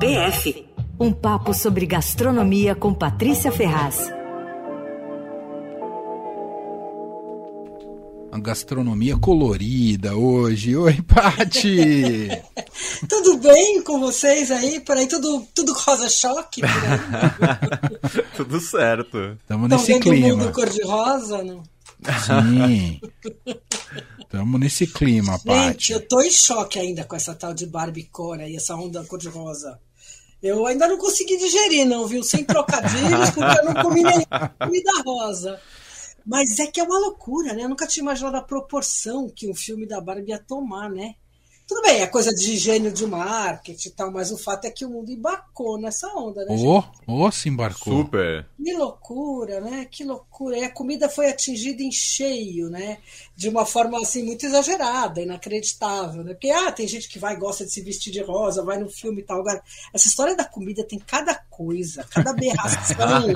BF. Um papo sobre gastronomia com Patrícia Ferraz. A gastronomia colorida hoje. Oi, Pati! Tudo bem com vocês aí? Por aí tudo rosa choque? Tudo certo. Estamos nesse clima. Estão vendo o mundo cor-de-rosa? Não? Sim. Estamos nesse clima, Pati. Gente, eu tô em choque ainda com essa tal de Barbiecore e essa onda cor-de-rosa. Eu ainda não consegui digerir, não, viu? Sem trocadilhos, porque eu não comi nem comida rosa. Mas é que é uma loucura, né? Eu nunca tinha imaginado a proporção que um filme da Barbie ia tomar, né? Tudo bem, é coisa de gênio de marketing e tal, mas o fato é que o mundo embarcou nessa onda, né, gente? Se embarcou. Super. Que loucura, né? Que loucura. E a comida foi atingida em cheio, né? De uma forma, assim, muito exagerada, inacreditável, né? Porque, tem gente que gosta de se vestir de rosa, vai no filme e tal. Agora, essa história da comida tem cada coisa, cada aberração.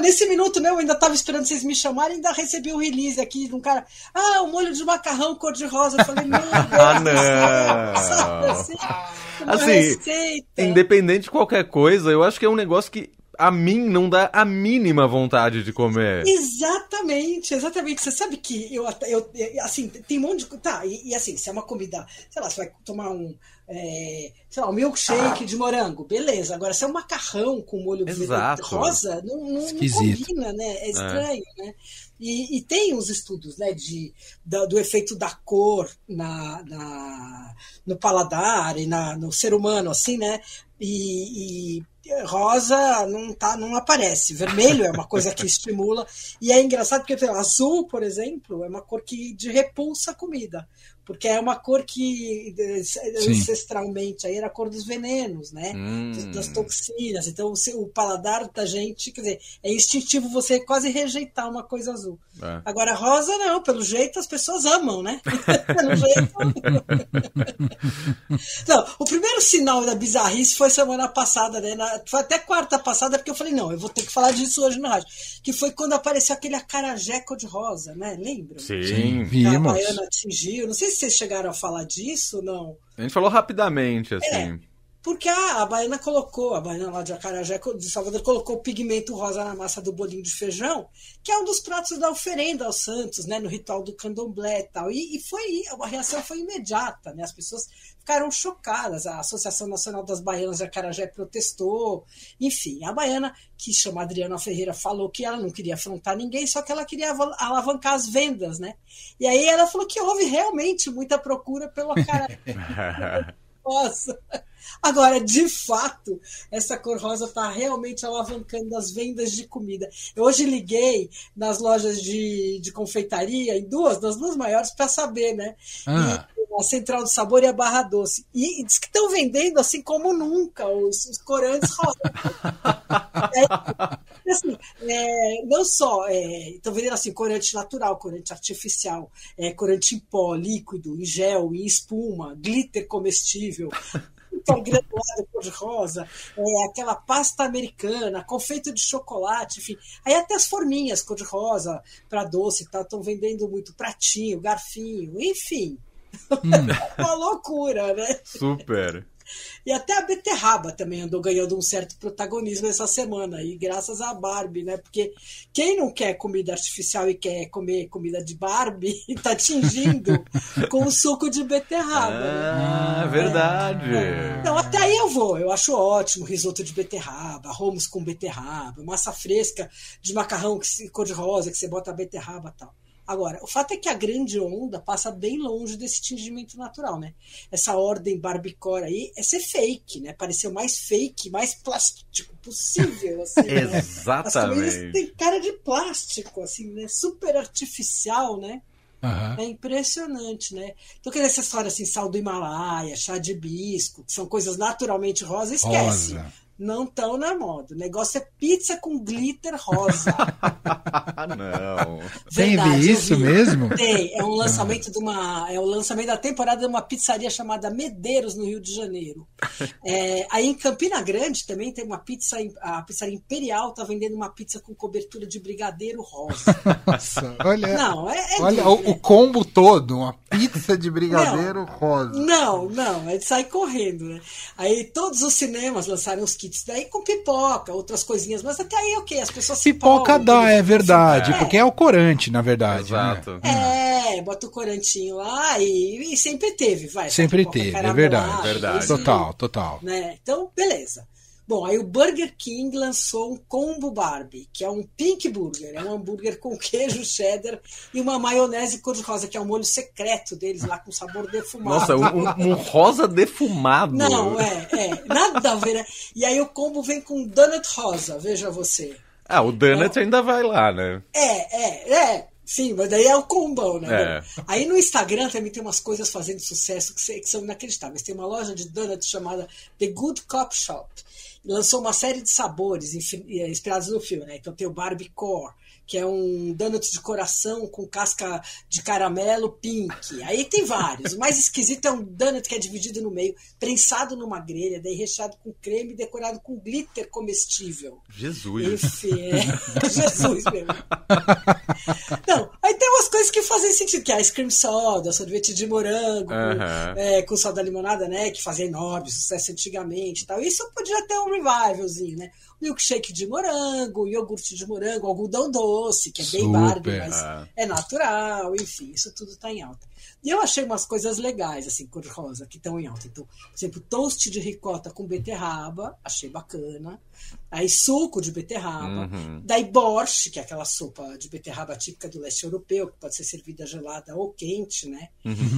nesse minuto, né? Eu ainda estava esperando vocês me chamarem, ainda recebi um release aqui de um cara. Ah, um molho de macarrão cor-de-rosa. Eu falei, meu Deus, não. Assim, independente de qualquer coisa, eu acho que é um negócio que a mim não dá a mínima vontade de comer. Exatamente. Você sabe que eu assim, tem um monte de... Tá, e assim, se é uma comida... Sei lá, você vai tomar um milkshake de morango. Beleza. Agora, se é um macarrão com molho verde rosa, não combina, né? É estranho, né? E tem uns estudos, né, do efeito da cor no paladar e no ser humano, assim, né? E rosa não aparece. Vermelho é uma coisa que estimula. E é engraçado porque azul, por exemplo, é uma cor que de repulsa a comida. Porque é uma cor que, ancestralmente, aí era a cor dos venenos, né? Das toxinas. Então, o paladar da gente... Quer dizer, é instintivo você quase rejeitar uma coisa azul. É. Agora, rosa, não. Pelo jeito, as pessoas amam, né? Pelo jeito... Não, o primeiro sinal da bizarrice foi semana passada, né? Foi até quarta passada, porque eu falei, eu vou ter que falar disso hoje no rádio. Que foi quando apareceu aquele acarajé cor-de-rosa, né? Lembram? Sim, vimos. A baiana atingiu, não sei se vocês chegaram a falar disso ou não. A gente falou rapidamente, assim. Porque a baiana lá de acarajé de Salvador colocou pigmento rosa na massa do bolinho de feijão, que é um dos pratos da oferenda aos santos, né, no ritual do candomblé e tal. A reação foi imediata, né? As pessoas ficaram chocadas. A Associação Nacional das Baianas de Acarajé protestou. Enfim, a baiana, que chama Adriana Ferreira, falou que ela não queria afrontar ninguém, só que ela queria alavancar as vendas, né? E aí ela falou que houve realmente muita procura pelo acarajé. Nossa! Agora, de fato, essa cor rosa está realmente alavancando as vendas de comida. Eu hoje liguei nas lojas de confeitaria, nas duas maiores, para saber, né? A Central do Sabor e a Barra Doce. E diz que estão vendendo assim como nunca os corantes rosa. Não só estão vendendo assim corante natural, corante artificial, corante em pó, líquido, em gel, em espuma, glitter comestível, granulado cor-de-rosa, aquela pasta americana, confeito de chocolate, enfim. Aí até as forminhas cor-de-rosa para doce e tal, estão vendendo muito pratinho, garfinho, enfim. Uma loucura, né? Super. E até a beterraba também andou ganhando um certo protagonismo essa semana, e graças à Barbie, né? Porque quem não quer comida artificial e quer comer comida de Barbie, tá tingindo com o suco de beterraba. Verdade. Então, até aí eu acho ótimo, risoto de beterraba, hummus com beterraba, massa fresca de macarrão cor-de-rosa, que você bota a beterraba e tal. Agora, o fato é que a grande onda passa bem longe desse tingimento natural, né? Essa ordem Barbiecore aí é ser fake, né? Pareceu mais fake, mais plástico possível, assim, né? Exatamente. As coisas têm cara de plástico, assim, né? Super artificial, né? É impressionante, né? Então, quer dizer, essa história, assim, sal do Himalaia, chá de hibisco, que são coisas naturalmente rosa, esquece. não estão na moda. O negócio é pizza com glitter rosa. Não. Verdade, tem isso mesmo? Tem. É um lançamento da temporada de uma pizzaria chamada Medeiros, no Rio de Janeiro. É, aí em Campina Grande também tem uma pizza, a pizzaria Imperial está vendendo uma pizza com cobertura de brigadeiro rosa. Nossa, olha. Não, olha o combo todo, uma pizza de brigadeiro rosa. Não, é de sair correndo, né? Aí todos os cinemas lançaram os kits daí com pipoca, outras coisinhas, mas até aí ok, as pessoas se pipoca empolgam, dá, é verdade, porque é o corante, na verdade. Exato. Né? É, bota o corantinho lá e sempre teve, vai. Sempre teve, é verdade. Verdade. Total. Né? Então, beleza. Bom, aí o Burger King lançou um Combo Barbie, que é um Pink Burger, é um hambúrguer com queijo cheddar e uma maionese cor-de-rosa, que é um molho secreto deles lá, com sabor defumado. Nossa, um rosa defumado. Não, nada a ver, né? E aí o combo vem com donut rosa, veja você. Ah, o donut ainda vai lá, né? Sim, mas daí é o combão, né? É. Aí no Instagram também tem umas coisas fazendo sucesso que são inacreditáveis. Tem uma loja de donuts chamada The Good Cup Shop. Lançou uma série de sabores inspirados no filme, né? Então tem o Barbiecore, que é um donut de coração com casca de caramelo pink. Aí tem vários. O mais esquisito é um donut que é dividido no meio, prensado numa grelha, daí recheado com creme e decorado com glitter comestível. Jesus! Enfim, Jesus mesmo. Não, aí tem umas coisas que fazem sentido, que é ice cream soda, sorvete de morango, com soda limonada, né? Que fazia enorme sucesso antigamente e tal. Isso podia ter um revivalzinho, né? Milkshake de morango, iogurte de morango, algodão doce, que é bem Barbie, mas é natural, enfim, isso tudo está em alta. E eu achei umas coisas legais, assim, cor-de-rosa, que estão em alta. Então, por exemplo, toast de ricota com beterraba, achei bacana. Aí suco de beterraba. Daí borscht, que é aquela sopa de beterraba típica do leste europeu, que pode ser servida gelada ou quente, né?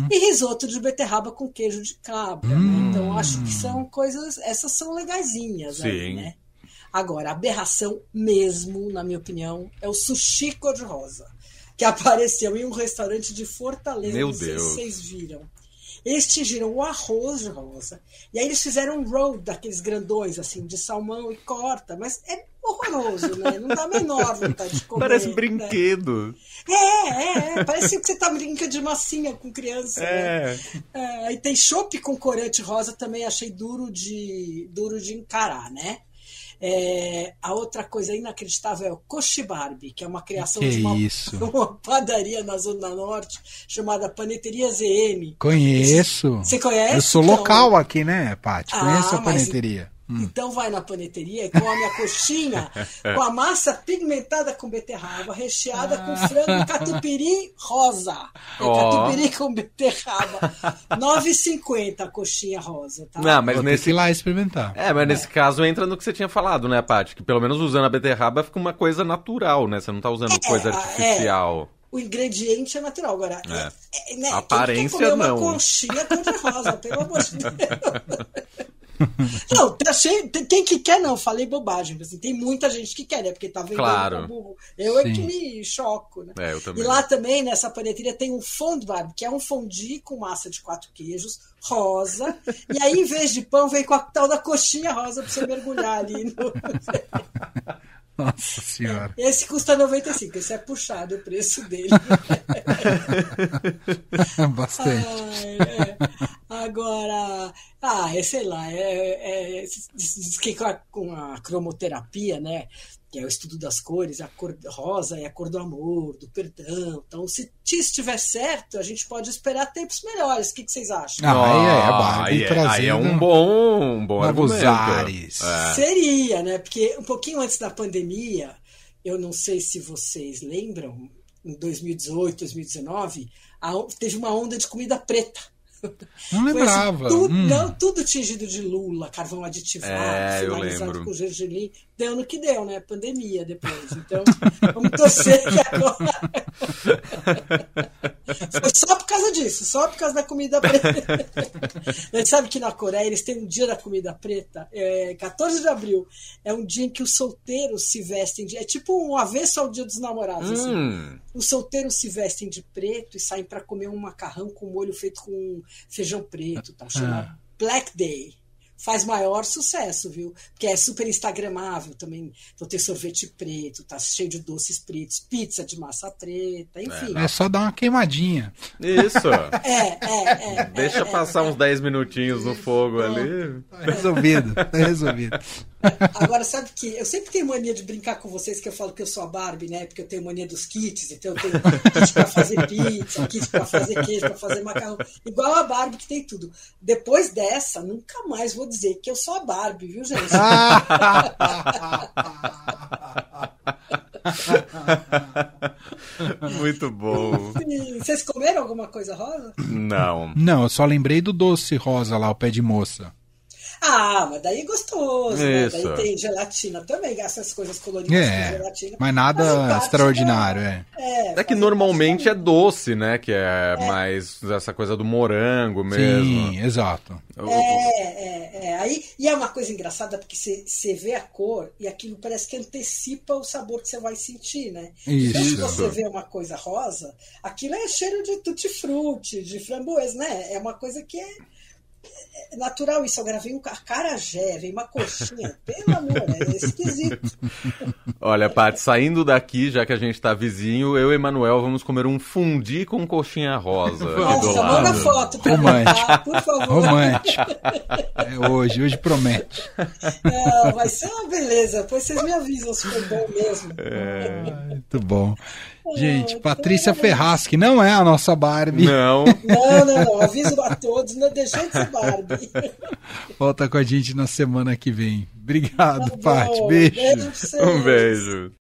E risoto de beterraba com queijo de cabra. Né? Então, acho que são coisas... Essas são legaisinhas aí, né? Agora, a aberração mesmo, na minha opinião, é o sushi cor-de-rosa, que apareceu em um restaurante de Fortaleza. Meu Deus. Vocês viram. Eles tingiram o arroz de rosa, e aí eles fizeram um roll daqueles grandões, assim, de salmão e corta, mas é horroroso, né? Não dá a menor vontade de comer. Parece brinquedo. Né? Parece que você tá brincando de massinha com criança, né? É, e tem chopp com corante rosa também, achei duro de encarar, né? É, a outra coisa inacreditável é o Koshi Barbie, que é uma criação de uma padaria na Zona Norte chamada Panetteria ZM. Conheço. Você conhece? Eu sou local aqui, né, Paty? Conheço a Panetteria. Então vai na Panetteria e come a coxinha com a massa pigmentada com beterraba, recheada com frango e catupiry rosa. Catupiry com beterraba. R$9,50 a coxinha rosa, tá? Não, mas nesse... ir lá experimentar. É, mas nesse caso entra no que você tinha falado, né, Paty? Que pelo menos usando a beterraba fica uma coisa natural, né? Você não tá usando coisa artificial. O ingrediente é natural. Agora, né? A aparência não. Uma coxinha cor-de-rosa, pelo amor de Deus. Não, tem que quer não, falei bobagem, assim, tem muita gente que quer, né, porque tá vendendo pra burro. Eu é que me choco, né? É, eu também. E lá também, nessa paneteria, tem um fondue Barbie, que é um fondue com massa de 4 queijos, rosa, e aí em vez de pão vem com a tal da coxinha rosa pra você mergulhar ali no... Nossa Senhora. Esse custa 95, esse é puxado o preço dele. Bastante. Agora, sei lá, diz que com a cromoterapia, né? Que é o estudo das cores, a cor rosa é a cor do amor, do perdão. Então, se estiver certo, a gente pode esperar tempos melhores. O que vocês acham? Aí é um bom argumento. Seria, né? Porque um pouquinho antes da pandemia, eu não sei se vocês lembram, em 2018, 2019, teve uma onda de comida preta. Não lembrava. Tudo tingido de lula, carvão aditivado, finalizado com gergelim. Deu no que deu, né? Pandemia depois. Então, vamos torcer que agora... Foi só por causa disso, só por causa da comida preta. A gente sabe que na Coreia eles têm um dia da comida preta, 14 de abril. É um dia em que os solteiros se vestem de... É tipo um avesso ao Dia dos Namorados. Assim. Os solteiros se vestem de preto e saem para comer um macarrão com molho feito com feijão preto, tá? Chama Black Day. faz maior sucesso, viu? Porque é super instagramável também. Então tem sorvete preto, tá cheio de doces pretos, pizza de massa preta, enfim. É só dar uma queimadinha. Isso. Deixa passar uns 10 minutinhos no fogo ali. Tá resolvido, tá resolvido. Agora, sabe que eu sempre tenho mania de brincar com vocês, que eu falo que eu sou a Barbie, né? Porque eu tenho mania dos kits, então eu tenho kit pra fazer pizza, kit pra fazer queijo, pra fazer macarrão. Igual a Barbie, que tem tudo. Depois dessa, nunca mais vou dizer que eu sou a Barbie, viu, gente? Muito bom. Vocês comeram alguma coisa rosa? Não. Não, eu só lembrei do doce rosa lá, o pé de moça. Ah, mas daí é gostoso, né? Daí tem gelatina também, essas coisas coloridas com gelatina. Mas nada extraordinário, É que normalmente é doce, né? Que é mais essa coisa do morango mesmo. Sim, exato. Aí, e é uma coisa engraçada, porque você vê a cor e aquilo parece que antecipa o sabor que você vai sentir, né? Isso. Então, se você vê uma coisa rosa, aquilo é cheiro de tutti-frutti, de framboesa, né? É uma coisa que é natural isso. Agora vem um acarajé, vem uma coxinha, pelo amor, é esquisito. Olha, Paty, saindo daqui, já que a gente tá vizinho, eu e Emanuel vamos comer um fundi com coxinha rosa. Nossa, manda foto pra cá, por favor. Romântico. É hoje promete. Não, vai ser uma beleza, depois vocês me avisam se for bom mesmo. Muito bom. Gente, Patrícia Ferraz, que não é a nossa Barbie. Não. Aviso a todos, não deixa de ser Barbie. Volta com a gente na semana que vem. Obrigado, Paty. Beijo. Um beijo.